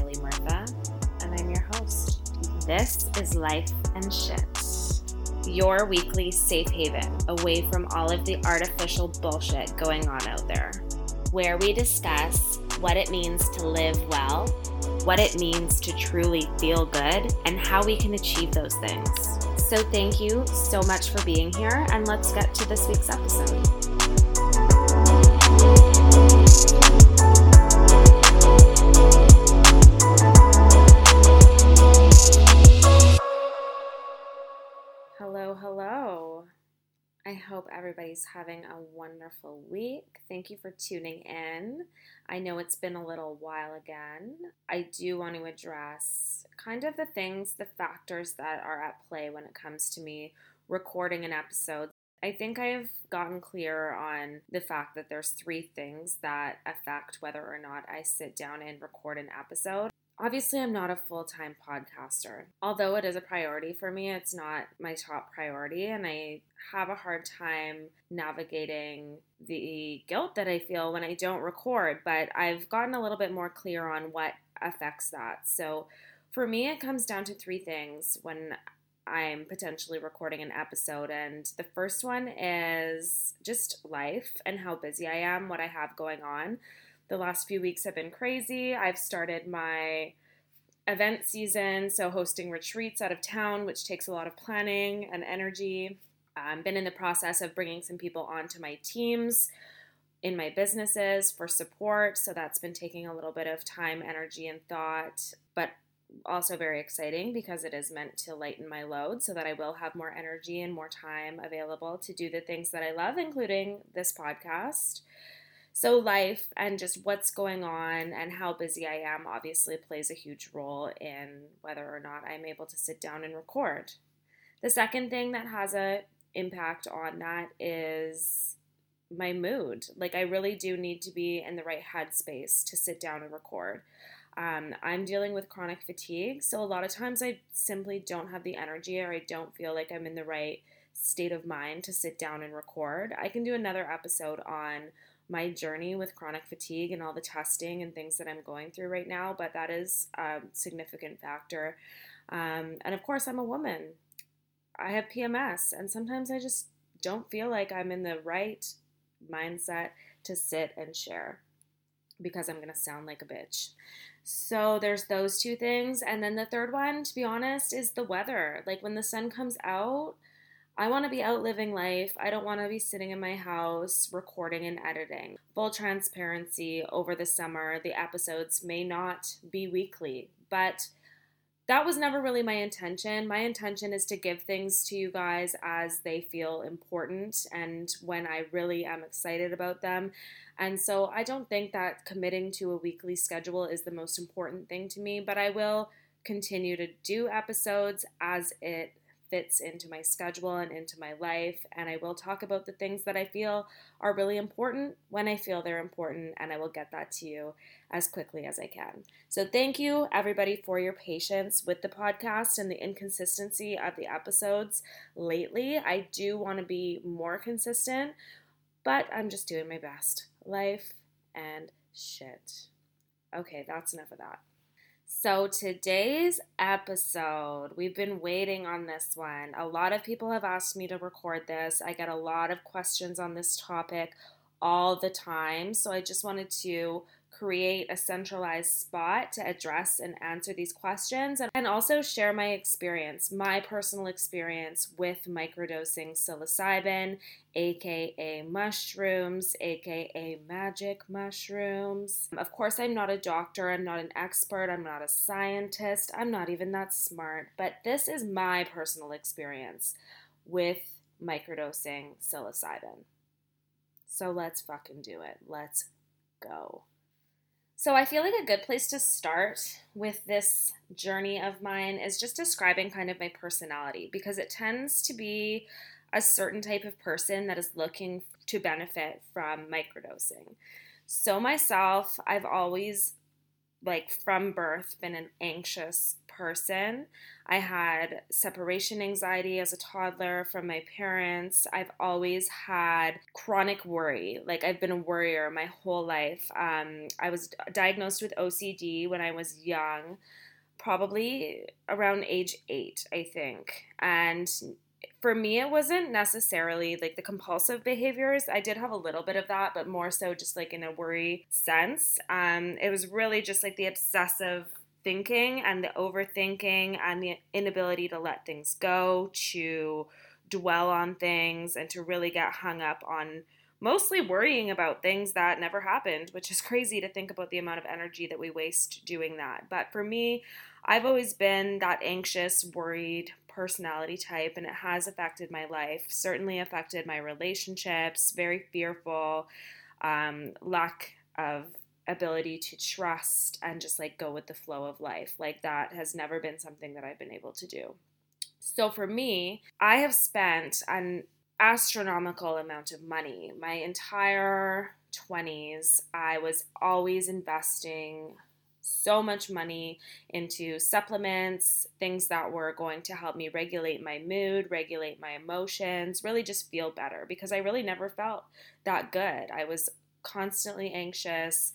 Riley Murtha, and I'm your host. This is Life and Shit, your weekly safe haven away from all of the artificial bullshit going on out there, where we discuss what it means to live well, what it means to truly feel good, and how we can achieve those things. So thank you so much for being here, and let's get to this week's episode. Hello. I hope everybody's having a wonderful week. Thank you for tuning in. I know it's been a little while again. I do want to address kind of the factors that are at play when it comes to me recording an episode. I think I've gotten clear on the fact that there's three things that affect whether or not I sit down and record an episode. Obviously, I'm not a full-time podcaster. Although it is a priority for me, it's not my top priority, and I have a hard time navigating the guilt that I feel when I don't record, but I've gotten a little bit more clear on what affects that. So for me, it comes down to three things when I'm potentially recording an episode, and the first one is just life and how busy I am, what I have going on. The last few weeks have been crazy. I've started my event season, so hosting retreats out of town, which takes a lot of planning and energy. I've been in the process of bringing some people onto my teams in my businesses for support, so that's been taking a little bit of time, energy, and thought, but also very exciting because it is meant to lighten my load so that I will have more energy and more time available to do the things that I love, including this podcast. So life and just what's going on and how busy I am obviously plays a huge role in whether or not I'm able to sit down and record. The second thing that has an impact on that is my mood. Like, I really do need to be in the right headspace to sit down and record. I'm dealing with chronic fatigue, so a lot of times I simply don't have the energy, or I don't feel like I'm in the right state of mind to sit down and record. I can do another episode on my journey with chronic fatigue and all the testing and things that I'm going through right now, but that is a significant factor. And of course, I'm a woman. I have PMS, and sometimes I just don't feel like I'm in the right mindset to sit and share because I'm going to sound like a bitch. So there's those two things. And then the third one, to be honest, is the weather. Like, when the sun comes out, I want to be out living life. I don't want to be sitting in my house recording and editing. Full transparency, over the summer, the episodes may not be weekly, but that was never really my intention. My intention is to give things to you guys as they feel important and when I really am excited about them. And so I don't think that committing to a weekly schedule is the most important thing to me, but I will continue to do episodes as it fits into my schedule and into my life, and I will talk about the things that I feel are really important when I feel they're important, and I will get that to you as quickly as I can. So thank you, everybody, for your patience with the podcast and the inconsistency of the episodes lately. I do want to be more consistent, but I'm just doing my best. Life and shit. Okay, that's enough of that. So today's episode, we've been waiting on this one. A lot of people have asked me to record this. I get a lot of questions on this topic all the time. So I just wanted to create a centralized spot to address and answer these questions, and also share my experience, my personal experience with microdosing psilocybin, aka mushrooms, aka magic mushrooms. Of course, I'm not a doctor, I'm not an expert, I'm not a scientist, I'm not even that smart, but this is my personal experience with microdosing psilocybin. So let's fucking do it. Let's go. So I feel like a good place to start with this journey of mine is just describing kind of my personality, because it tends to be a certain type of person that is looking to benefit from microdosing. So myself, I've always like from birth been an anxious person. I had separation anxiety as a toddler from my parents. I've always had chronic worry. Like, I've been a worrier my whole life. I was diagnosed with OCD when I was young, probably around age 8, I think. And for me, it wasn't necessarily like the compulsive behaviors. I did have a little bit of that, but more so just like in a worry sense. It was really just like the obsessive thinking and the overthinking and the inability to let things go, to dwell on things, and to really get hung up on mostly worrying about things that never happened, which is crazy to think about the amount of energy that we waste doing that. But for me, I've always been that anxious, worried personality type, and it has affected my life, certainly affected my relationships, very fearful, lack of ability to trust and just like go with the flow of life. Like, that has never been something that I've been able to do. So for me, I have spent an astronomical amount of money. My entire 20s, I was always investing so much money into supplements, things that were going to help me regulate my mood, regulate my emotions, really just feel better, because I really never felt that good. I was constantly anxious.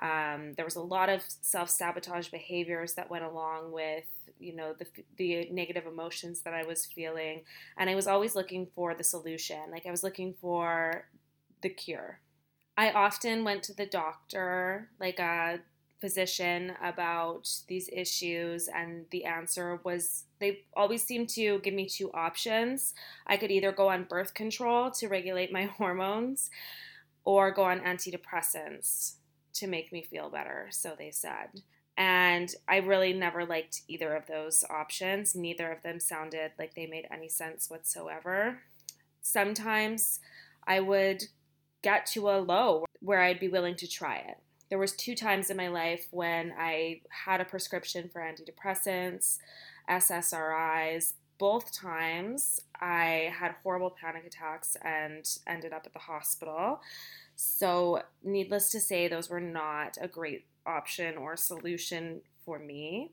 There was a lot of self-sabotage behaviors that went along with, you know, the negative emotions that I was feeling. And I was always looking for the solution. Like, I was looking for the cure. I often went to the doctor, like a physician, about these issues, and the answer was, they always seemed to give me two options. I could either go on birth control to regulate my hormones or go on antidepressants to make me feel better, so they said. And I really never liked either of those options. Neither of them sounded like they made any sense whatsoever. Sometimes I would get to a low where I'd be willing to try it. There was 2 times in my life when I had a prescription for antidepressants, SSRIs. Both times I had horrible panic attacks and ended up at the hospital. So needless to say, those were not a great option or solution for me.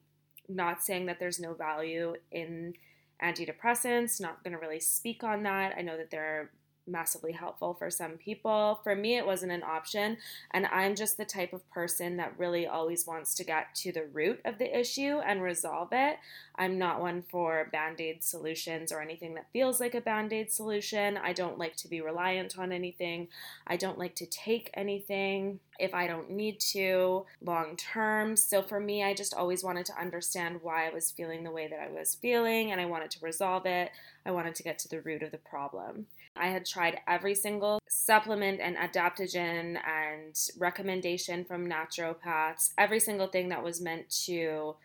Not saying that there's no value in antidepressants, not going to really speak on that. I know that they're massively helpful for some people. For me, it wasn't an option, and I'm just the type of person that really always wants to get to the root of the issue and resolve it. I'm not one for band-aid solutions or anything that feels like a band-aid solution. I don't like to be reliant on anything. I don't like to take anything if I don't need to long term. So for me, I just always wanted to understand why I was feeling the way that I was feeling, and I wanted to resolve it. I wanted to get to the root of the problem. I had tried every single supplement and adaptogen and recommendation from naturopaths, every single thing that was meant to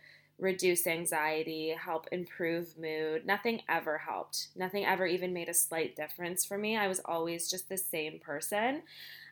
reduce anxiety, help improve mood. Nothing ever helped. Nothing ever even made a slight difference for me. I was always just the same person.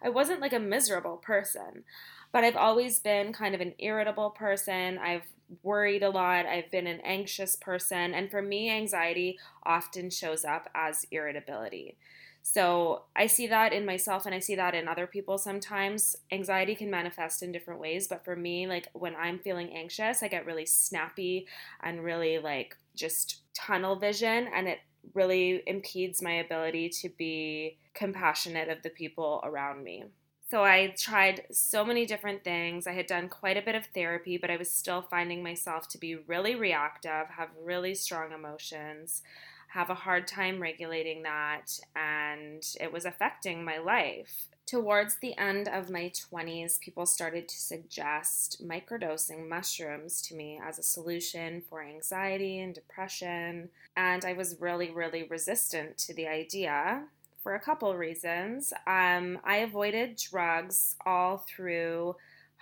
I wasn't like a miserable person, but I've always been kind of an irritable person. I've worried a lot. I've been an anxious person. And for me, anxiety often shows up as irritability. So I see that in myself, and I see that in other people sometimes. Anxiety can manifest in different ways, but for me, like, when I'm feeling anxious, I get really snappy and really like just tunnel vision, and it really impedes my ability to be compassionate of the people around me. So I tried so many different things. I had done quite a bit of therapy, but I was still finding myself to be really reactive, have really strong emotions, have a hard time regulating that, and it was affecting my life. Towards the end of my 20s, people started to suggest microdosing mushrooms to me as a solution for anxiety and depression, and I was really, really resistant to the idea for a couple reasons. I avoided drugs all through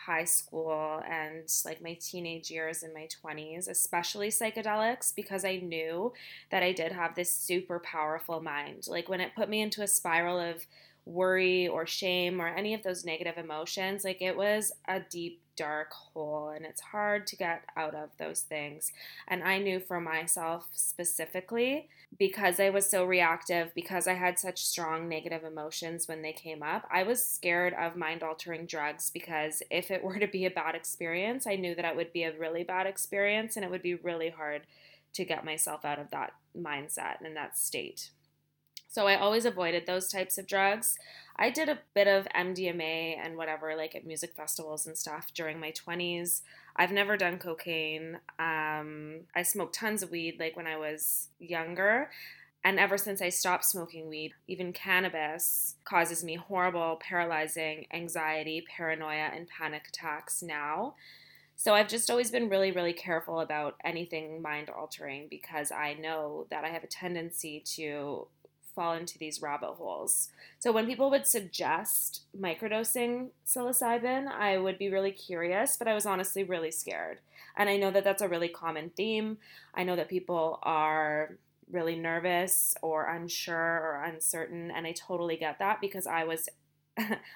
high school and like my teenage years in my 20s, especially psychedelics, because I knew that I did have this super powerful mind. Like, when it put me into a spiral of worry or shame or any of those negative emotions, like, it was a deep dark hole, and it's hard to get out of those things. And I knew for myself specifically, because I was so reactive, because I had such strong negative emotions when they came up, I was scared of mind-altering drugs, because if it were to be a bad experience, I knew that it would be a really bad experience, and it would be really hard to get myself out of that mindset and that state. So I always avoided those types of drugs. I did a bit of MDMA and whatever, like at music festivals and stuff during my 20s. I've never done cocaine. I smoked tons of weed, like when I was younger. And ever since I stopped smoking weed, even cannabis causes me horrible, paralyzing anxiety, paranoia, and panic attacks now. So I've just always been really, really careful about anything mind-altering, because I know that I have a tendency to fall into these rabbit holes. So when people would suggest microdosing psilocybin, I would be really curious, but I was honestly really scared. And I know that that's a really common theme. I know that people are really nervous or unsure or uncertain, and I totally get that, because I was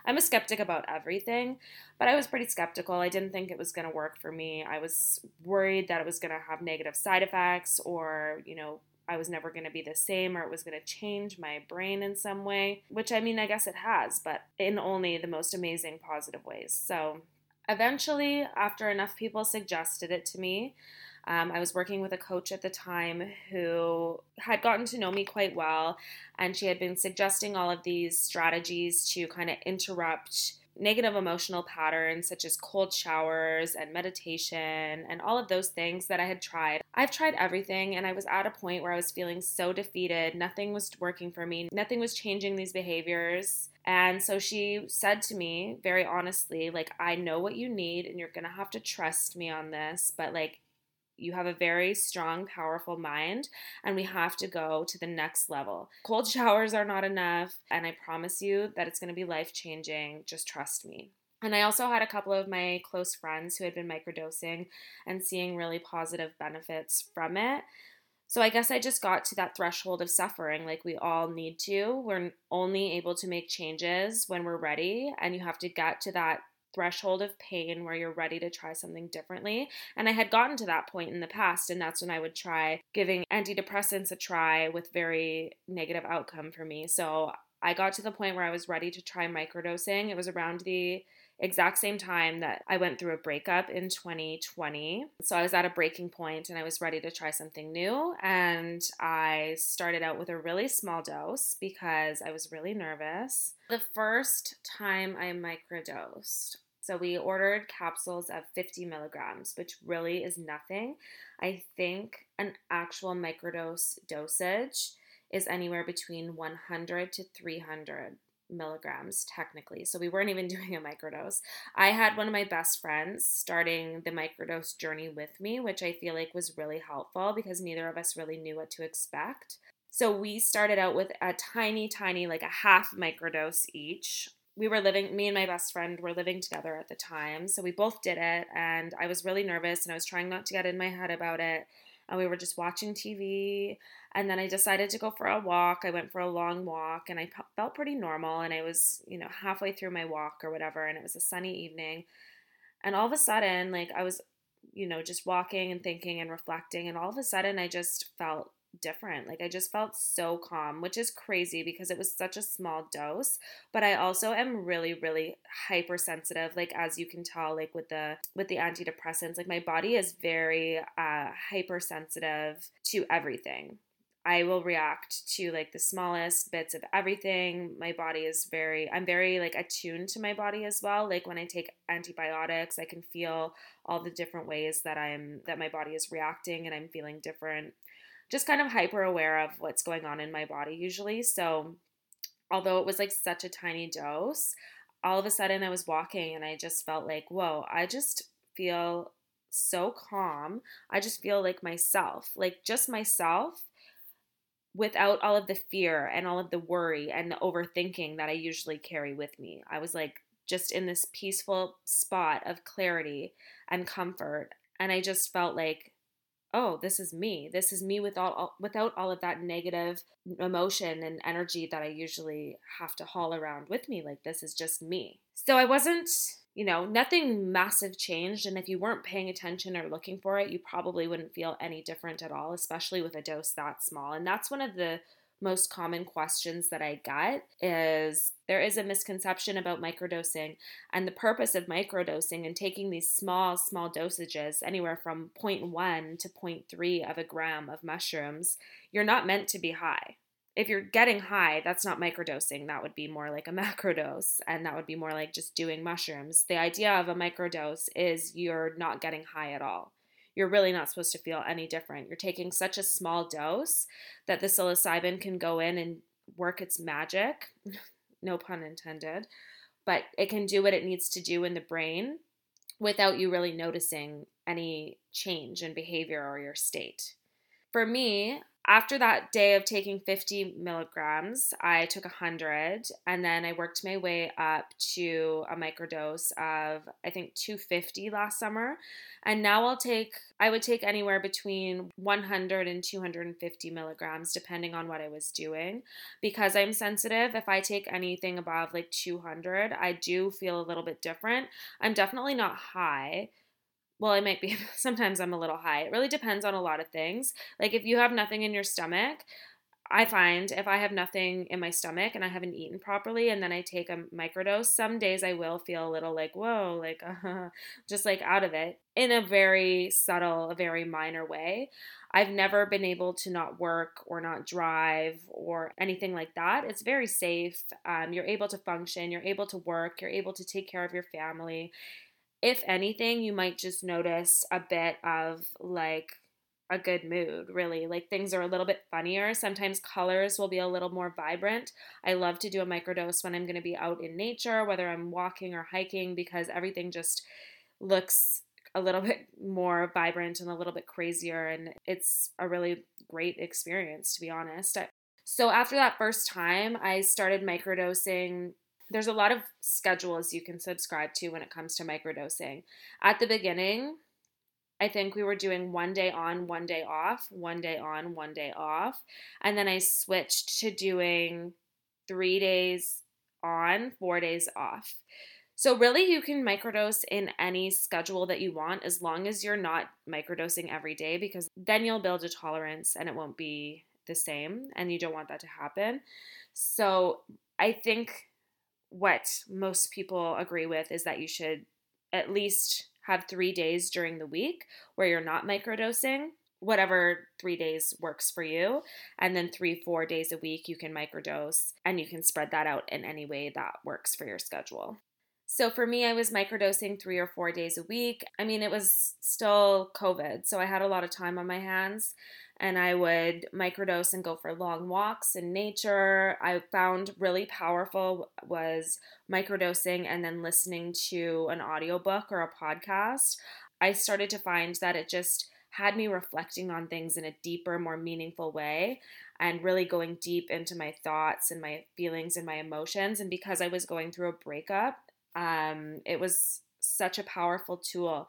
I'm a skeptic about everything, but I was pretty skeptical. I didn't think it was going to work for me. I was worried that it was going to have negative side effects, or, you know, I was never going to be the same, or it was going to change my brain in some way, which, I mean, I guess it has, but in only the most amazing positive ways. So eventually, after enough people suggested it to me, I was working with a coach at the time who had gotten to know me quite well, and she had been suggesting all of these strategies to kind of interrupt negative emotional patterns, such as cold showers and meditation and all of those things that I had tried. I've tried everything, and I was at a point where I was feeling so defeated. Nothing was working for me. Nothing was changing these behaviors. And so she said to me very honestly, like, I know what you need, and you're going to have to trust me on this, but like, you have a very strong, powerful mind, and we have to go to the next level. Cold showers are not enough, and I promise you that it's going to be life-changing. Just trust me. And I also had a couple of my close friends who had been microdosing and seeing really positive benefits from it. So I guess I just got to that threshold of suffering, like we all need to. We're only able to make changes when we're ready, and you have to get to that threshold of pain where you're ready to try something differently. And I had gotten to that point in the past, and that's when I would try giving antidepressants a try with very negative outcome for me. So I got to the point where I was ready to try microdosing. It was around the exact same time that I went through a breakup in 2020. So I was at a breaking point, and I was ready to try something new. And I started out with a really small dose because I was really nervous. The first time I microdosed, so we ordered capsules of 50 milligrams, which really is nothing. I think an actual microdose dosage is anywhere between 100 to 300 milligrams technically. So we weren't even doing a microdose. I had one of my best friends starting the microdose journey with me, which I feel like was really helpful because neither of us really knew what to expect. So we started out with a tiny, like a half microdose each. We were living, me and my best friend were living together at the time. So we both did it, and I was really nervous, and I was trying not to get in my head about it. And we were just watching TV, and then I decided to go for a walk. I went for a long walk, and I felt pretty normal, and I was, you know, halfway through my walk or whatever, and it was a sunny evening, and all of a sudden, like, I was, you know, just walking and thinking and reflecting, and all of a sudden, I just felt different. Like, I just felt so calm, which is crazy because it was such a small dose, but I also am really, really hypersensitive. Like, as you can tell, like with the antidepressants, like my body is very hypersensitive to everything. I will react to like the smallest bits of everything. My body is I'm very like attuned to my body as well. Like when I take antibiotics, I can feel all the different ways that my body is reacting, and I'm feeling different. Just kind of hyper aware of what's going on in my body usually. So although it was like such a tiny dose, all of a sudden I was walking and I just felt like, whoa, I just feel so calm. I just feel like just myself without all of the fear and all of the worry and the overthinking that I usually carry with me. I was like just in this peaceful spot of clarity and comfort. And I just felt like, oh, this is me. This is me without all of that negative emotion and energy that I usually have to haul around with me. Like, this is just me. So I wasn't you know, nothing massive changed. And if you weren't paying attention or looking for it, you probably wouldn't feel any different at all, especially with a dose that small. And that's one of the most common questions that I get is there is a misconception about microdosing, and the purpose of microdosing and taking these small dosages, anywhere from 0.1 to 0.3 of a gram of mushrooms, you're not meant to be high. If you're getting high, that's not microdosing. That would be more like a macrodose, and that would be more like just doing mushrooms. The idea of a microdose is you're not getting high at all. You're really not supposed to feel any different. You're taking such a small dose that the psilocybin can go in and work its magic, no pun intended, but it can do what it needs to do in the brain without you really noticing any change in behavior or your state. For me, after that day of taking 50 milligrams, I took 100, and then I worked my way up to a microdose of, I think, 250 last summer. And now I would take anywhere between 100 and 250 milligrams, depending on what I was doing. Because I'm sensitive, if I take anything above like 200, I do feel a little bit different. I'm definitely not high. Well, I might be. Sometimes I'm a little high. It really depends on a lot of things. Like if you have nothing in your stomach, I find if I have nothing in my stomach and I haven't eaten properly and then I take a microdose, some days I will feel a little like, whoa, like just like out of it in a very subtle, a very minor way. I've never been able to not work or not drive or anything like that. It's very safe. You're able to function. You're able to work. You're able to take care of your family. If anything, you might just notice a bit of like a good mood, really. Like things are a little bit funnier. Sometimes colors will be a little more vibrant. I love to do a microdose when I'm going to be out in nature, whether I'm walking or hiking, because everything just looks a little bit more vibrant and a little bit crazier. And it's a really great experience, to be honest. So after that first time, I started microdosing. There's a lot of schedules you can subscribe to when it comes to microdosing. At the beginning, I think we were doing 1 day on, 1 day off, 1 day on, 1 day off. And then I switched to doing 3 days on, 4 days off. So really you can microdose in any schedule that you want as long as you're not microdosing every day, because then you'll build a tolerance and it won't be the same, and you don't want that to happen. So I think what most people agree with is that you should at least have 3 days during the week where you're not microdosing, whatever 3 days works for you. And then 3-4 days a week, you can microdose, and you can spread that out in any way that works for your schedule. So for me, I was microdosing 3 or 4 days a week. I mean, it was still COVID, so I had a lot of time on my hands. And I would microdose and go for long walks in nature. I found really powerful was microdosing and then listening to an audiobook or a podcast. I started to find that it just had me reflecting on things in a deeper, more meaningful way and really going deep into my thoughts and my feelings and my emotions. And because I was going through a breakup, it was such a powerful tool.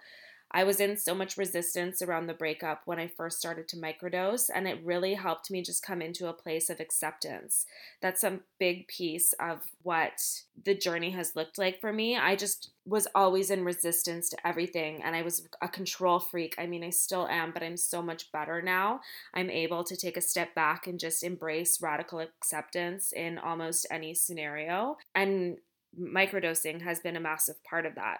I was in so much resistance around the breakup when I first started to microdose, and it really helped me just come into a place of acceptance. That's a big piece of what the journey has looked like for me. I just was always in resistance to everything, and I was a control freak. I mean, I still am, but I'm so much better now. I'm able to take a step back and just embrace radical acceptance in almost any scenario, and microdosing has been a massive part of that.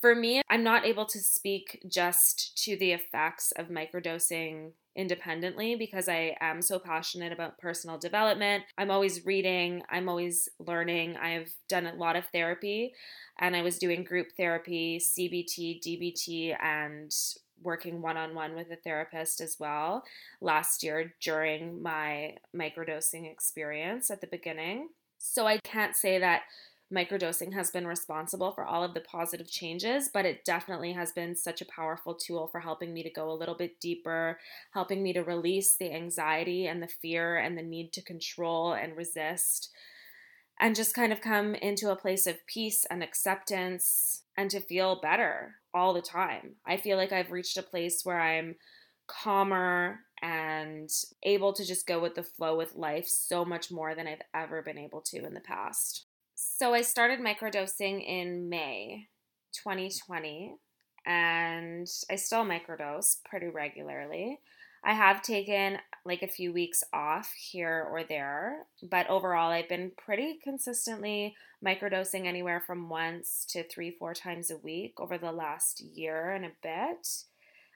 For me, I'm not able to speak just to the effects of microdosing independently because I am so passionate about personal development. I'm always reading. I'm always learning. I've done a lot of therapy, and I was doing group therapy, CBT, DBT, and working one-on-one with a therapist as well last year during my microdosing experience at the beginning. So I can't say that microdosing has been responsible for all of the positive changes, but it definitely has been such a powerful tool for helping me to go a little bit deeper, helping me to release the anxiety and the fear and the need to control and resist, and just kind of come into a place of peace and acceptance and to feel better all the time. I feel like I've reached a place where I'm calmer and able to just go with the flow with life so much more than I've ever been able to in the past. So I started microdosing in May 2020, and I still microdose pretty regularly. I have taken like a few weeks off here or there, but overall I've been pretty consistently microdosing anywhere from once to 3-4 times a week over the last year and a bit.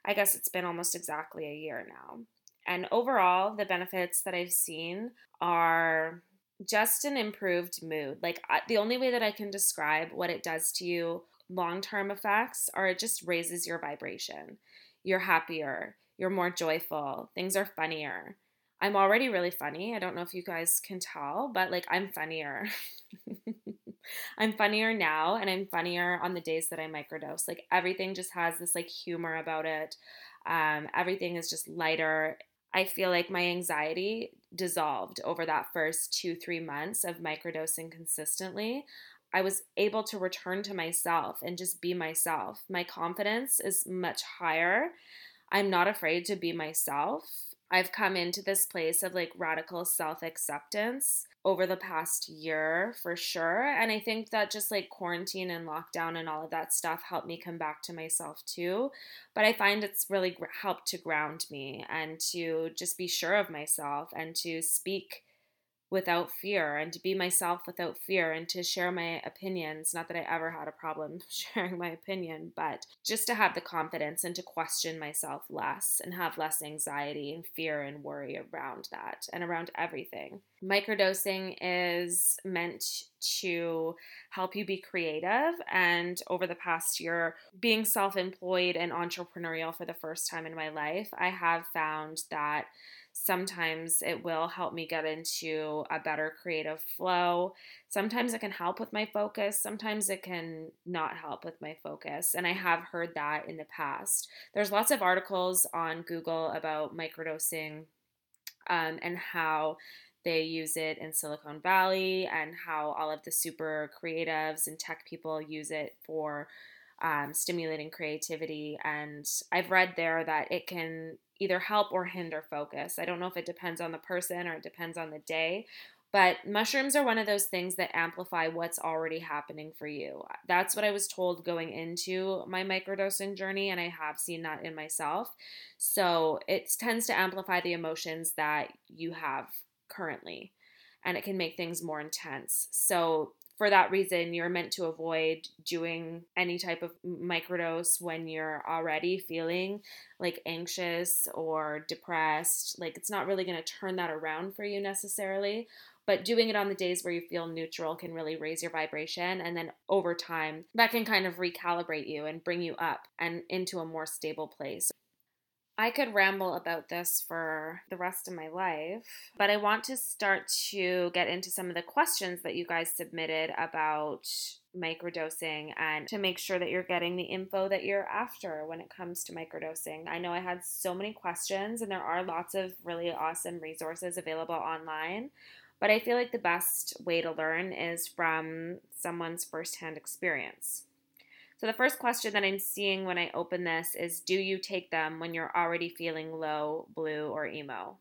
I guess it's been almost exactly a year now. And overall, the benefits that I've seen are just an improved mood. Like the only way that I can describe what it does to you, long-term effects, are it just raises your vibration. You're happier. You're more joyful. Things are funnier. I'm already really funny. I don't know if you guys can tell, but like I'm funnier. I'm funnier now, and I'm funnier on the days that I microdose. Like everything just has this like humor about it. Everything is just lighter. I feel like my anxiety dissolved over that first 2-3 months of microdosing consistently. I was able to return to myself and just be myself. My confidence is much higher. I'm not afraid to be myself. I've come into this place of like radical self-acceptance over the past year for sure. And I think that just like quarantine and lockdown and all of that stuff helped me come back to myself too. But I find it's really helped to ground me and to just be sure of myself and to speak without fear and to be myself without fear and to share my opinions. Not that I ever had a problem sharing my opinion, but just to have the confidence and to question myself less and have less anxiety and fear and worry around that and around everything. Microdosing is meant to help you be creative, and over the past year, being self-employed and entrepreneurial for the first time in my life, I have found that sometimes it will help me get into a better creative flow. Sometimes it can help with my focus. Sometimes it can not help with my focus. And I have heard that in the past. There's lots of articles on Google about microdosing and how they use it in Silicon Valley and how all of the super creatives and tech people use it for stimulating creativity. And I've read there that it can either help or hinder focus. I don't know if it depends on the person or it depends on the day, but mushrooms are one of those things that amplify what's already happening for you. That's what I was told going into my microdosing journey, and I have seen that in myself. So it tends to amplify the emotions that you have currently, and it can make things more intense. So for that reason, you're meant to avoid doing any type of microdose when you're already feeling like anxious or depressed. Like it's not really going to turn that around for you necessarily, but doing it on the days where you feel neutral can really raise your vibration. And then over time, that can kind of recalibrate you and bring you up and into a more stable place. I could ramble about this for the rest of my life, but I want to start to get into some of the questions that you guys submitted about microdosing and to make sure that you're getting the info that you're after when it comes to microdosing. I know I had so many questions, and there are lots of really awesome resources available online, but I feel like the best way to learn is from someone's firsthand experience. So the first question that I'm seeing when I open this is, do you take them when you're already feeling low, blue, or emo?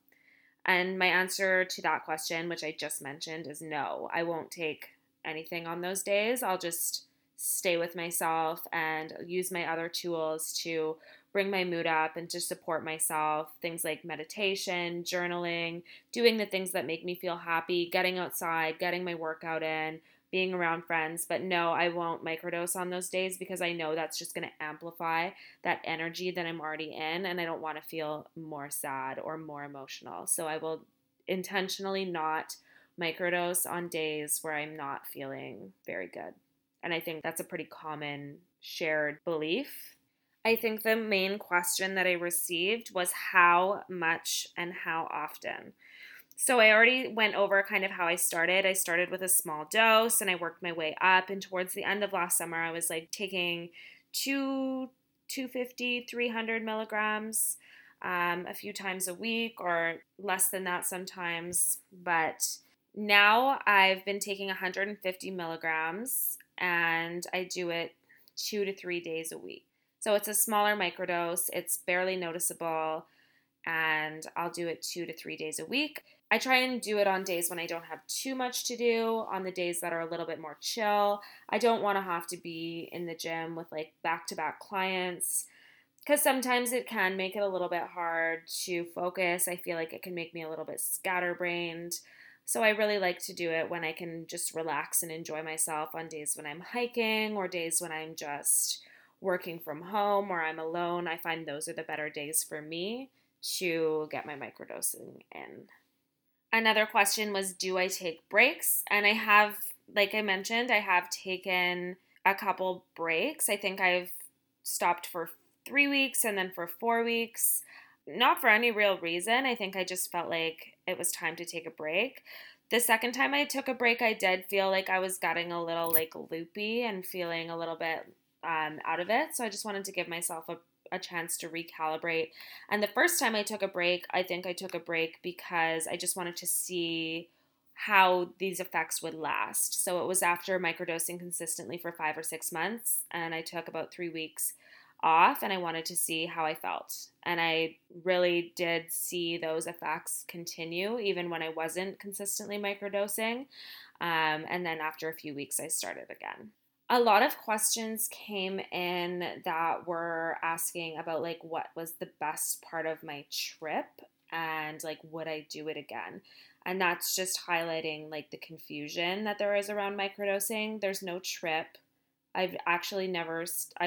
And my answer to that question, which I just mentioned, is no. I won't take anything on those days. I'll just stay with myself and use my other tools to bring my mood up and to support myself. Things like meditation, journaling, doing the things that make me feel happy, getting outside, getting my workout in, being around friends. But no, I won't microdose on those days because I know that's just going to amplify that energy that I'm already in, and I don't want to feel more sad or more emotional. So I will intentionally not microdose on days where I'm not feeling very good. And I think that's a pretty common shared belief. I think the main question that I received was how much and how often. So I already went over kind of how I started. I started with a small dose and I worked my way up. And towards the end of last summer, I was like taking 250, 300 milligrams a few times a week, or less than that sometimes. But now I've been taking 150 milligrams and I do it 2 to 3 days a week. So it's a smaller microdose. It's barely noticeable. and I'll do it 2 to 3 days a week. I try and do it on days when I don't have too much to do, on the days that are a little bit more chill. I don't want to have to be in the gym with like back-to-back clients because sometimes it can make it a little bit hard to focus. I feel like it can make me a little bit scatterbrained. So I really like to do it when I can just relax and enjoy myself on days when I'm hiking or days when I'm just working from home or I'm alone. I find those are the better days for me to get my microdosing in. Another question was, do I take breaks? And I have, like I mentioned, I have taken a couple breaks. I think I've stopped for 3 weeks and then for 4 weeks. Not for any real reason. I think I just felt like it was time to take a break. The second time I took a break, I did feel like I was getting a little like loopy and feeling a little bit out of it. So I just wanted to give myself a chance to recalibrate. And the first time I took a break, I think I took a break because I just wanted to see how these effects would last. So it was after microdosing consistently for 5 or 6 months, and I took about 3 weeks off, and I wanted to see how I felt. And I really did see those effects continue even when I wasn't consistently microdosing. And then after a few weeks, I started again. A lot of questions came in that were asking about like what was the best part of my trip and like would I do it again? And that's just highlighting like the confusion that there is around microdosing. There's no trip. I've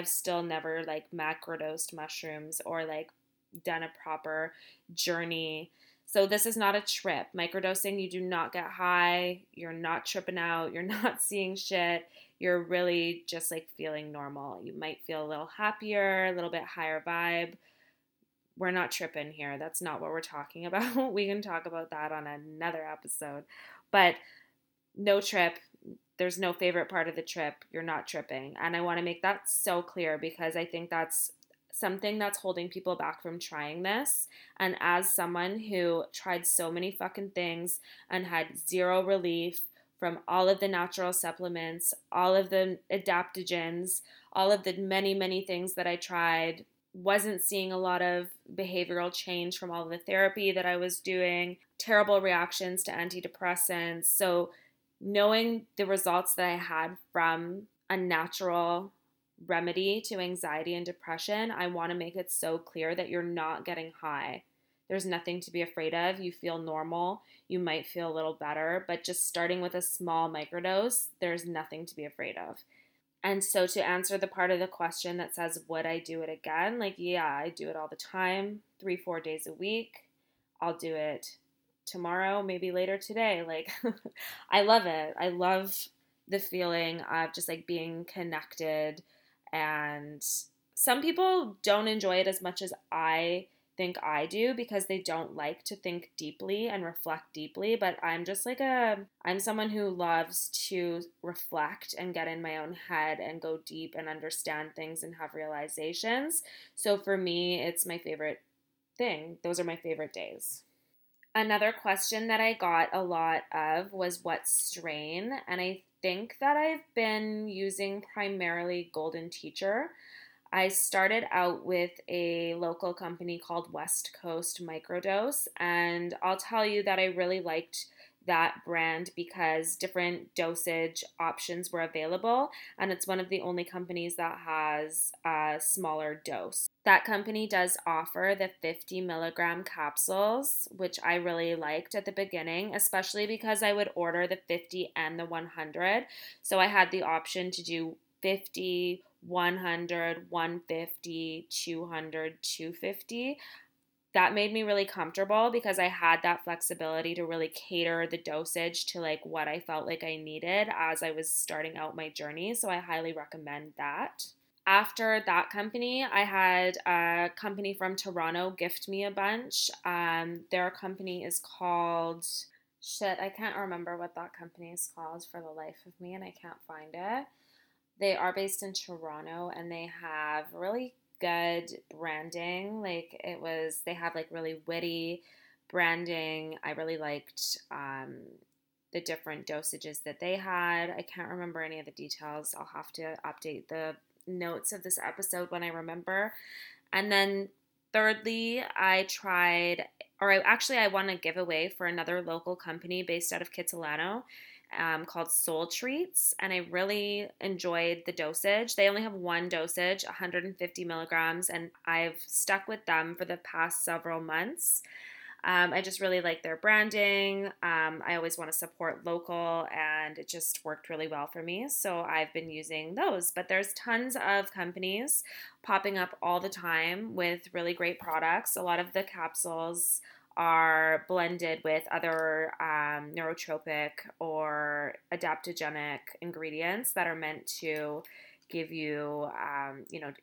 still never like macrodosed mushrooms or like done a proper journey. So this is not a trip. Microdosing, you do not get high. You're not tripping out. You're not seeing shit. You're really just like feeling normal. You might feel a little happier, a little bit higher vibe. We're not tripping here. That's not what we're talking about. We can talk about that on another episode. But no trip. There's no favorite part of the trip. You're not tripping. And I want to make that so clear because I think that's something that's holding people back from trying this. And as someone who tried so many fucking things and had zero relief from all of the natural supplements, all of the adaptogens, all of the many, many things that I tried, wasn't seeing a lot of behavioral change from all the therapy that I was doing, terrible reactions to antidepressants. So knowing the results that I had from a natural remedy to anxiety and depression, I want to make it so clear that you're not getting high. There's nothing to be afraid of. You feel normal. You might feel a little better, but just starting with a small microdose, there's nothing to be afraid of. And so to answer the part of the question that says, would I do it again? Like, yeah, I do it all the time, 3-4 days a week. I'll do it tomorrow, maybe later today. Like, I love it. I love the feeling of just like being connected. And some people don't enjoy it as much as I think I do because they don't like to think deeply and reflect deeply. But I'm just like I'm someone who loves to reflect and get in my own head and go deep and understand things and have realizations. So for me, it's my favorite thing. Those are my favorite days. Another question that I got a lot of was what strain, and I think that I've been using primarily Golden Teacher. I started out with a local company called West Coast Microdose, and I'll tell you that I really liked that brand because different dosage options were available, and it's one of the only companies that has a smaller dose. That company does offer the 50 milligram capsules, which I really liked at the beginning, especially because I would order the 50 and the 100. So I had the option to do 50, 100, 150, 200, 250. That made me really comfortable because I had that flexibility to really cater the dosage to like what I felt like I needed as I was starting out my journey. So I highly recommend that. After that company, I had a company from Toronto gift me a bunch. Their company is called, I can't remember what that company is called for the life of me, and I can't find it. They are based in Toronto, and they have really good branding. They have like really witty branding. I really liked the different dosages that they had. I can't remember any of the details. I'll have to update the notes of this episode when I remember. And then Thirdly, I won a giveaway for another local company based out of Kitsilano called Soul Treats, and I really enjoyed the dosage. They only have one dosage, 150 milligrams, and I've stuck with them for the past several months. I just really like their branding. I always want to support local, and it just worked really well for me. So I've been using those. But there's tons of companies popping up all the time with really great products. A lot of the capsules are blended with other neurotropic or adaptogenic ingredients that are meant to give you,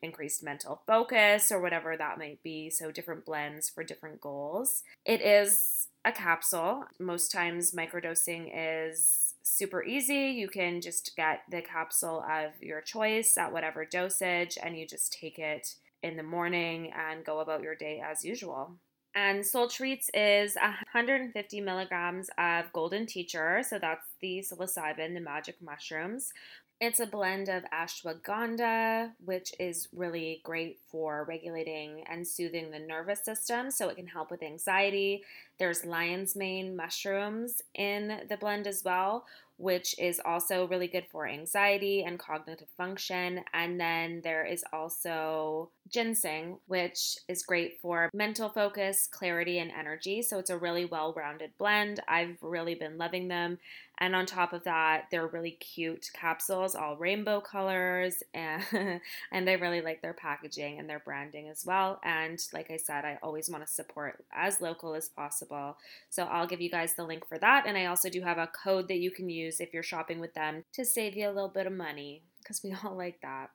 increased mental focus or whatever that might be. So different blends for different goals. It is a capsule. Most times microdosing is super easy. You can just get the capsule of your choice at whatever dosage, and you just take it in the morning and go about your day as usual. And Soul Treats is 150 milligrams of golden teacher. So that's the psilocybin, the magic mushrooms. It's a blend of ashwagandha, which is really great for regulating and soothing the nervous system, so it can help with anxiety. There's lion's mane mushrooms in the blend as well, which is also really good for anxiety and cognitive function. And then there is also ginseng, which is great for mental focus, clarity, and energy. So it's a really well-rounded blend. I've really been loving them. And on top of that, they're really cute capsules, all rainbow colors, and I really like their packaging and their branding as well. And like I said, I always want to support as local as possible. So I'll give you guys the link for that. And I also do have a code that you can use if you're shopping with them to save you a little bit of money, because we all like that.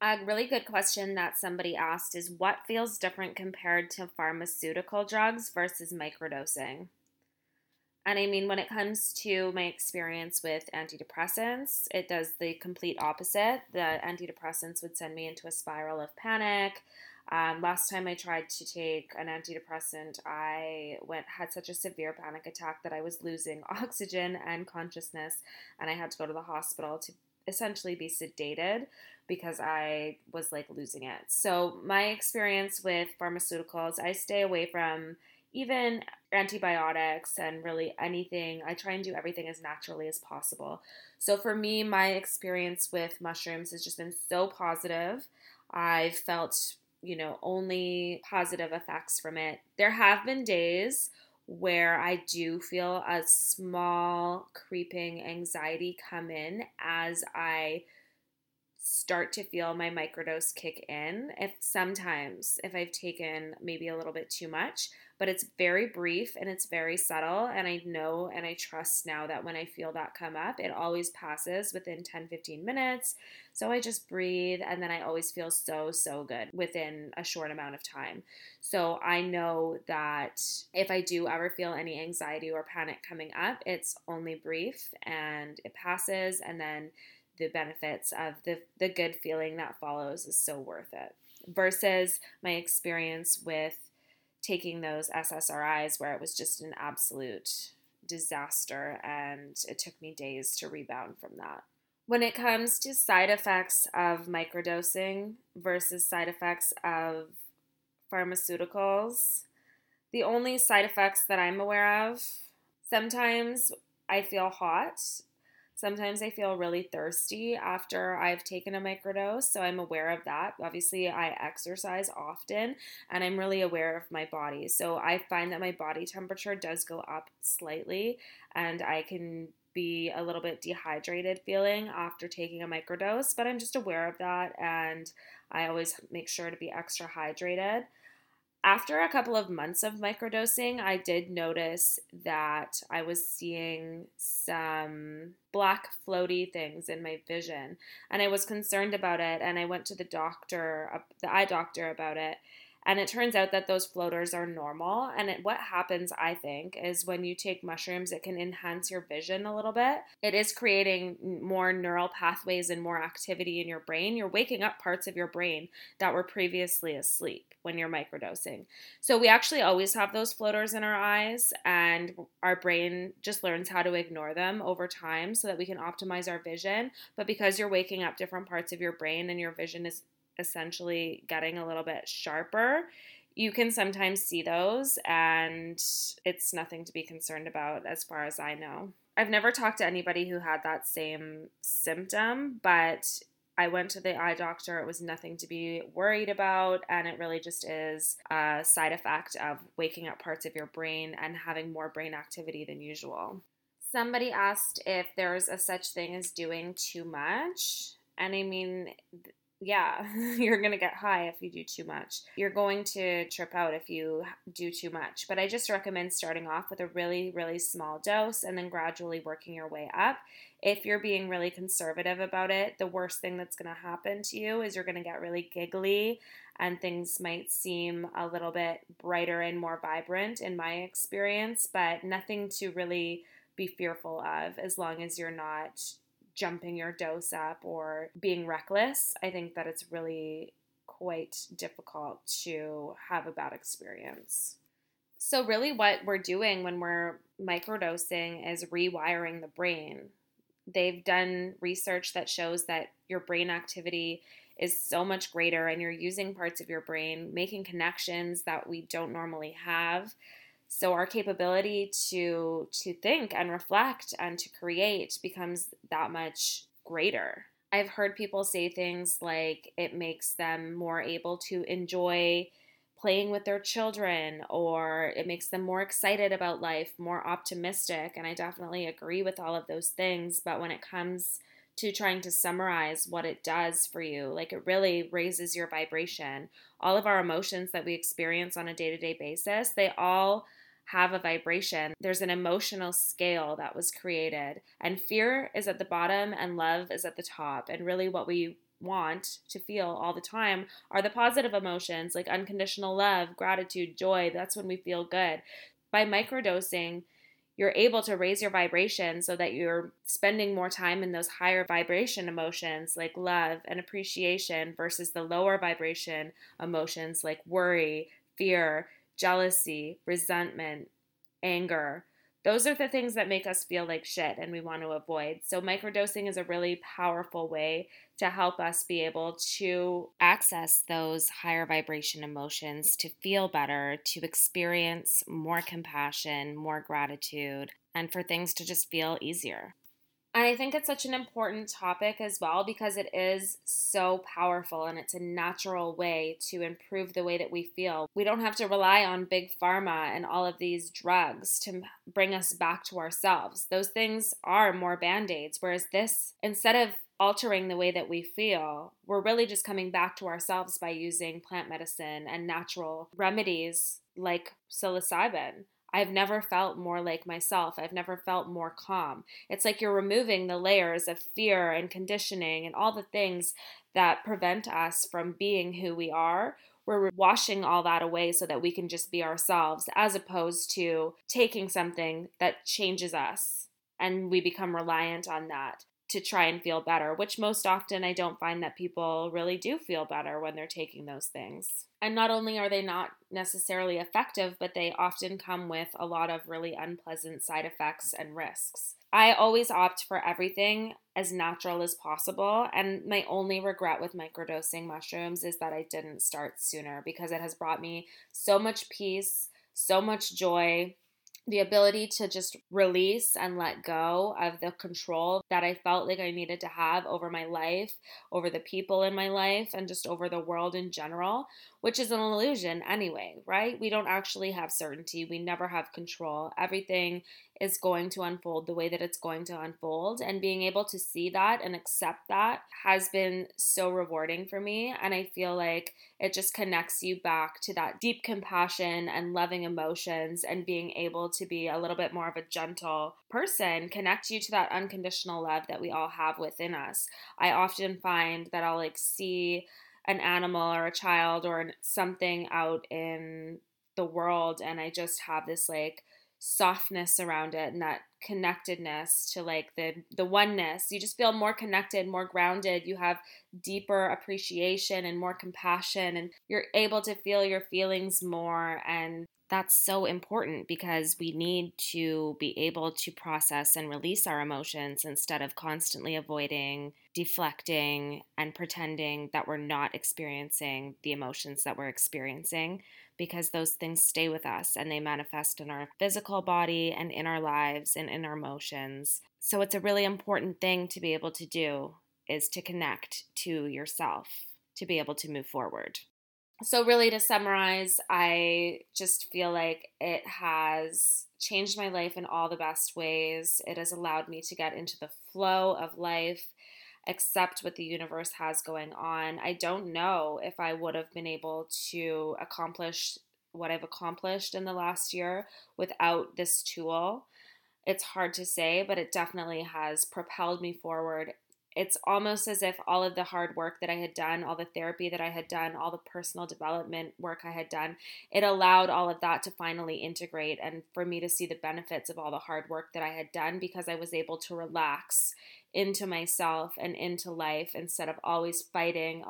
A really good question that somebody asked is, what feels different compared to pharmaceutical drugs versus microdosing? And I mean, when it comes to my experience with antidepressants, it does the complete opposite. The antidepressants would send me into a spiral of panic. Last time I tried to take an antidepressant, I had such a severe panic attack that I was losing oxygen and consciousness, and I had to go to the hospital to essentially be sedated because I was like losing it. So my experience with pharmaceuticals, I stay away from even antibiotics and really anything. I try and do everything as naturally as possible. So for me, my experience with mushrooms has just been so positive. I've felt, only positive effects from it. There have been days where I do feel a small creeping anxiety come in as I start to feel my microdose kick in. If I've taken maybe a little bit too much, but it's very brief and it's very subtle. And I know, and I trust now that when I feel that come up, it always passes within 10, 15 minutes. So I just breathe. And then I always feel so, so good within a short amount of time. So I know that if I do ever feel any anxiety or panic coming up, it's only brief and it passes. And then the benefits of the good feeling that follows is so worth it, versus my experience with taking those SSRIs where it was just an absolute disaster and it took me days to rebound from that. When it comes to side effects of microdosing versus side effects of pharmaceuticals, the only side effects that I'm aware of, sometimes I feel hot. Sometimes I feel really thirsty after I've taken a microdose, so I'm aware of that. Obviously, I exercise often, and I'm really aware of my body. So I find that my body temperature does go up slightly, and I can be a little bit dehydrated feeling after taking a microdose, but I'm just aware of that, and I always make sure to be extra hydrated. After a couple of months of microdosing, I did notice that I was seeing some black floaty things in my vision, and I was concerned about it, and I went to the eye doctor about it, and it turns out that those floaters are normal, and what happens, I think, is when you take mushrooms, it can enhance your vision a little bit. It is creating more neural pathways and more activity in your brain. You're waking up parts of your brain that were previously asleep when you're microdosing. So we actually always have those floaters in our eyes, and our brain just learns how to ignore them over time so that we can optimize our vision. But because you're waking up different parts of your brain and your vision is essentially getting a little bit sharper, you can sometimes see those, and it's nothing to be concerned about as far as I know. I've never talked to anybody who had that same symptom, but I went to the eye doctor. It was nothing to be worried about, and it really just is a side effect of waking up parts of your brain and having more brain activity than usual. Somebody asked if there's a such thing as doing too much, and I mean, yeah, you're going to get high if you do too much. You're going to trip out if you do too much. But I just recommend starting off with a really, really small dose and then gradually working your way up. If you're being really conservative about it, the worst thing that's going to happen to you is you're going to get really giggly and things might seem a little bit brighter and more vibrant in my experience, but nothing to really be fearful of as long as you're not jumping your dose up or being reckless. I think that it's really quite difficult to have a bad experience. So really what we're doing when we're microdosing is rewiring the brain. They've done research that shows that your brain activity is so much greater and you're using parts of your brain, making connections that we don't normally have. So our capability to think and reflect and to create becomes that much greater. I've heard people say things like it makes them more able to enjoy playing with their children, or it makes them more excited about life, more optimistic. And I definitely agree with all of those things. But when it comes to trying to summarize what it does for you, like it really raises your vibration. All of our emotions that we experience on a day-to-day basis, they all have a vibration. There's an emotional scale that was created, and fear is at the bottom and love is at the top. And really what we want to feel all the time are the positive emotions like unconditional love, gratitude, joy. That's when we feel good. By microdosing, you're able to raise your vibration so that you're spending more time in those higher vibration emotions like love and appreciation versus the lower vibration emotions like worry, fear, jealousy, resentment, anger. Those are the things that make us feel like shit and we want to avoid. So microdosing is a really powerful way to help us be able to access those higher vibration emotions, to feel better, to experience more compassion, more gratitude, and for things to just feel easier. And I think it's such an important topic as well because it is so powerful and it's a natural way to improve the way that we feel. We don't have to rely on big pharma and all of these drugs to bring us back to ourselves. Those things are more band-aids, whereas this, instead of altering the way that we feel, we're really just coming back to ourselves by using plant medicine and natural remedies like psilocybin. I've never felt more like myself. I've never felt more calm. It's like you're removing the layers of fear and conditioning and all the things that prevent us from being who we are. We're washing all that away so that we can just be ourselves, as opposed to taking something that changes us and we become reliant on that to try and feel better, which most often I don't find that people really do feel better when they're taking those things. And not only are they not necessarily effective, but they often come with a lot of really unpleasant side effects and risks. I always opt for everything as natural as possible, and my only regret with microdosing mushrooms is that I didn't start sooner, because it has brought me so much peace, so much joy, the ability to just release and let go of the control that I felt like I needed to have over my life, over the people in my life, and just over the world in general, which is an illusion anyway, right? We don't actually have certainty. We never have control. Everything is going to unfold the way that it's going to unfold. And being able to see that and accept that has been so rewarding for me. And I feel like it just connects you back to that deep compassion and loving emotions, and being able to be a little bit more of a gentle person connects you to that unconditional love that we all have within us. I often find that I'll see an animal or a child or something out in the world, and I just have this softness around it and that connectedness to like the oneness. You just feel more connected, more grounded. You have deeper appreciation and more compassion, and you're able to feel your feelings more. And that's so important because we need to be able to process and release our emotions instead of constantly avoiding, deflecting, and pretending that we're not experiencing the emotions that we're experiencing, because those things stay with us and they manifest in our physical body and in our lives and in our emotions. So it's a really important thing to be able to do, is to connect to yourself to be able to move forward. So really, to summarize, I just feel like it has changed my life in all the best ways. It has allowed me to get into the flow of life, accept what the universe has going on. I don't know if I would have been able to accomplish what I've accomplished in the last year without this tool. It's hard to say, but it definitely has propelled me forward. It's almost as if all of the hard work that I had done, all the therapy that I had done, all the personal development work I had done, it allowed all of that to finally integrate and for me to see the benefits of all the hard work that I had done, because I was able to relax into myself and into life instead of always fighting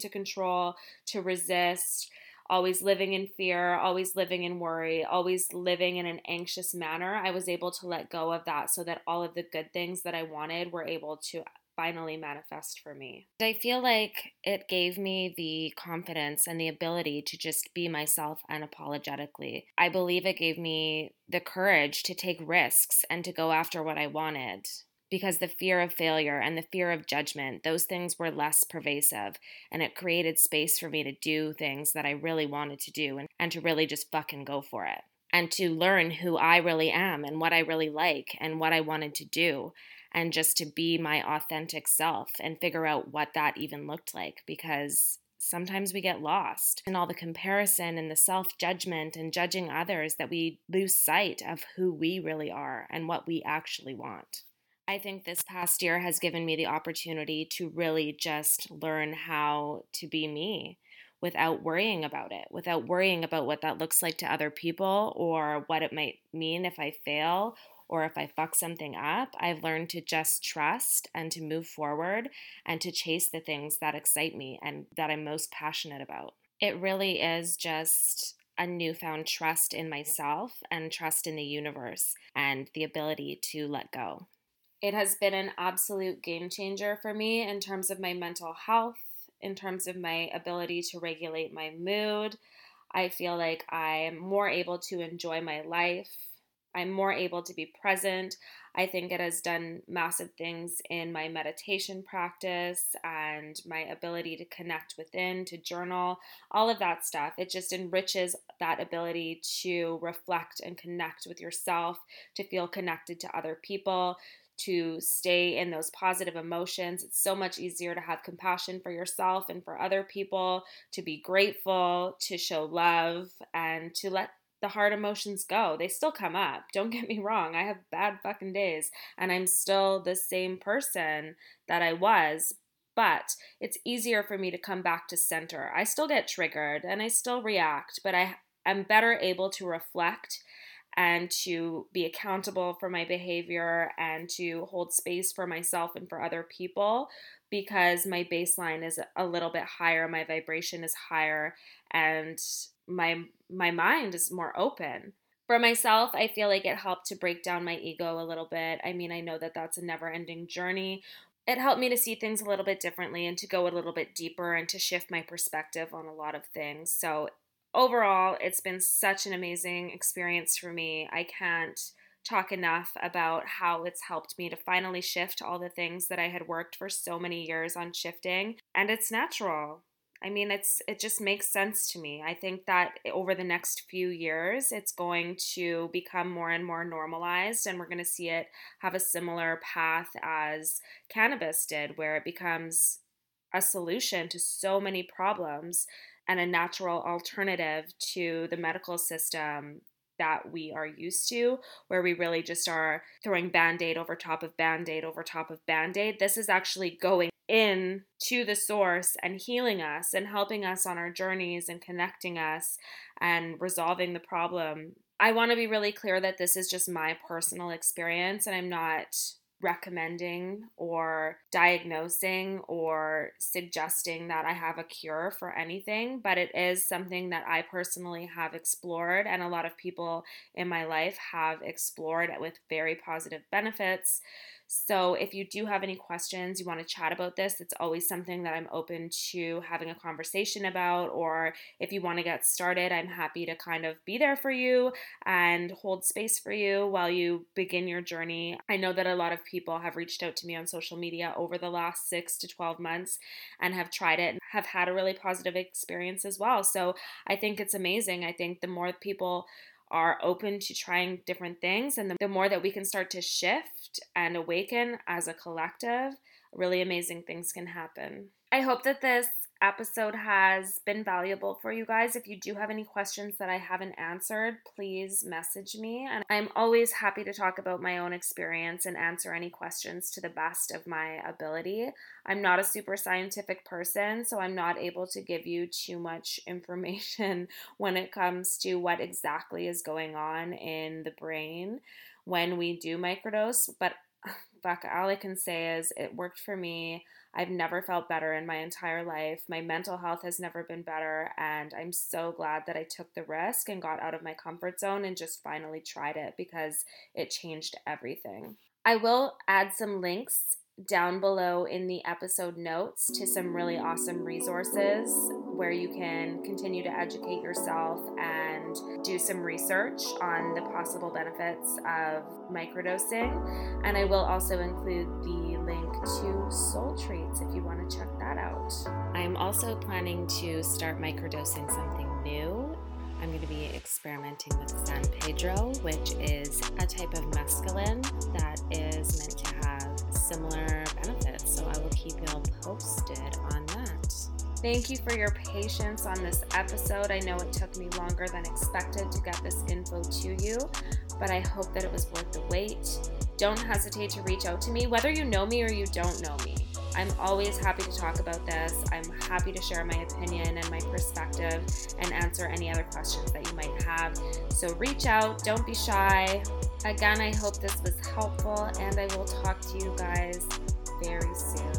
to control, to resist, always living in fear, always living in worry, always living in an anxious manner. I was able to let go of that so that all of the good things that I wanted were able to finally manifest for me. I feel like it gave me the confidence and the ability to just be myself unapologetically. I believe it gave me the courage to take risks and to go after what I wanted, because the fear of failure and the fear of judgment, those things were less pervasive, and it created space for me to do things that I really wanted to do and to really just fucking go for it, and to learn who I really am and what I really like and what I wanted to do, and just to be my authentic self and figure out what that even looked like, because sometimes we get lost in all the comparison and the self-judgment and judging others that we lose sight of who we really are and what we actually want. I think this past year has given me the opportunity to really just learn how to be me without worrying about it, without worrying about what that looks like to other people or what it might mean if I fail or if I fuck something up. I've learned to just trust and to move forward and to chase the things that excite me and that I'm most passionate about. It really is just a newfound trust in myself and trust in the universe and the ability to let go. It has been an absolute game changer for me in terms of my mental health, in terms of my ability to regulate my mood. I feel like I'm more able to enjoy my life. I'm more able to be present. I think it has done massive things in my meditation practice and my ability to connect within, to journal, all of that stuff. It just enriches that ability to reflect and connect with yourself, to feel connected to other people, to stay in those positive emotions. It's so much easier to have compassion for yourself and for other people, to be grateful, to show love, and to let the hard emotions go. They still come up. Don't get me wrong. I have bad fucking days, and I'm still the same person that I was, but it's easier for me to come back to center. I still get triggered and I still react, but I'm better able to reflect and to be accountable for my behavior and to hold space for myself and for other people, because my baseline is a little bit higher, my vibration is higher, and my mind is more open. For myself, I feel like it helped to break down my ego a little bit. I mean, I know that that's a never-ending journey. It helped me to see things a little bit differently and to go a little bit deeper and to shift my perspective on a lot of things. So overall, it's been such an amazing experience for me. I can't talk enough about how it's helped me to finally shift all the things that I had worked for so many years on shifting. And it's natural. I mean, it just makes sense to me. I think that over the next few years, it's going to become more and more normalized, and we're going to see it have a similar path as cannabis did, where it becomes a solution to so many problems and a natural alternative to the medical system that we are used to, where we really just are throwing Band-Aid over top of Band-Aid over top of Band-Aid. This is actually going in to the source and healing us and helping us on our journeys and connecting us and resolving the problem I want to be really clear that this is just my personal experience, and I'm not recommending or diagnosing or suggesting that I have a cure for anything, but it is something that I personally have explored, and a lot of people in my life have explored with very positive benefits. So if you do have any questions, you want to chat about this, it's always something that I'm open to having a conversation about, or if you want to get started, I'm happy to kind of be there for you and hold space for you while you begin your journey. I know that a lot of people have reached out to me on social media over the last 6 to 12 months and have tried it and have had a really positive experience as well. So I think it's amazing. I think the more people are open to trying different things, and the more that we can start to shift and awaken as a collective, really amazing things can happen. I hope that this episode has been valuable for you guys. If you do have any questions that I haven't answered, please message me. And I'm always happy to talk about my own experience and answer any questions to the best of my ability. I'm not a super scientific person, so I'm not able to give you too much information when it comes to what exactly is going on in the brain when we do microdose. But fuck, all I can say is it worked for me. I've never felt better in my entire life. My mental health has never been better, and I'm so glad that I took the risk and got out of my comfort zone and just finally tried it, because it changed everything. I will add some links down below in the episode notes to some really awesome resources where you can continue to educate yourself and do some research on the possible benefits of microdosing. And I will also include the link to Soul Treats if you want to check that out. I'm also planning to start microdosing something new. I'm going to be experimenting with San Pedro, which is a type of mescaline that is meant to have similar benefits. So I will keep you all posted on that. Thank you for your patience on this episode. I know it took me longer than expected to get this info to you, but I hope that it was worth the wait. Don't hesitate to reach out to me, whether you know me or you don't know me. I'm always happy to talk about this. I'm happy to share my opinion and my perspective and answer any other questions that you might have. So reach out, don't be shy. Again, I hope this was helpful, and I will talk to you guys very soon.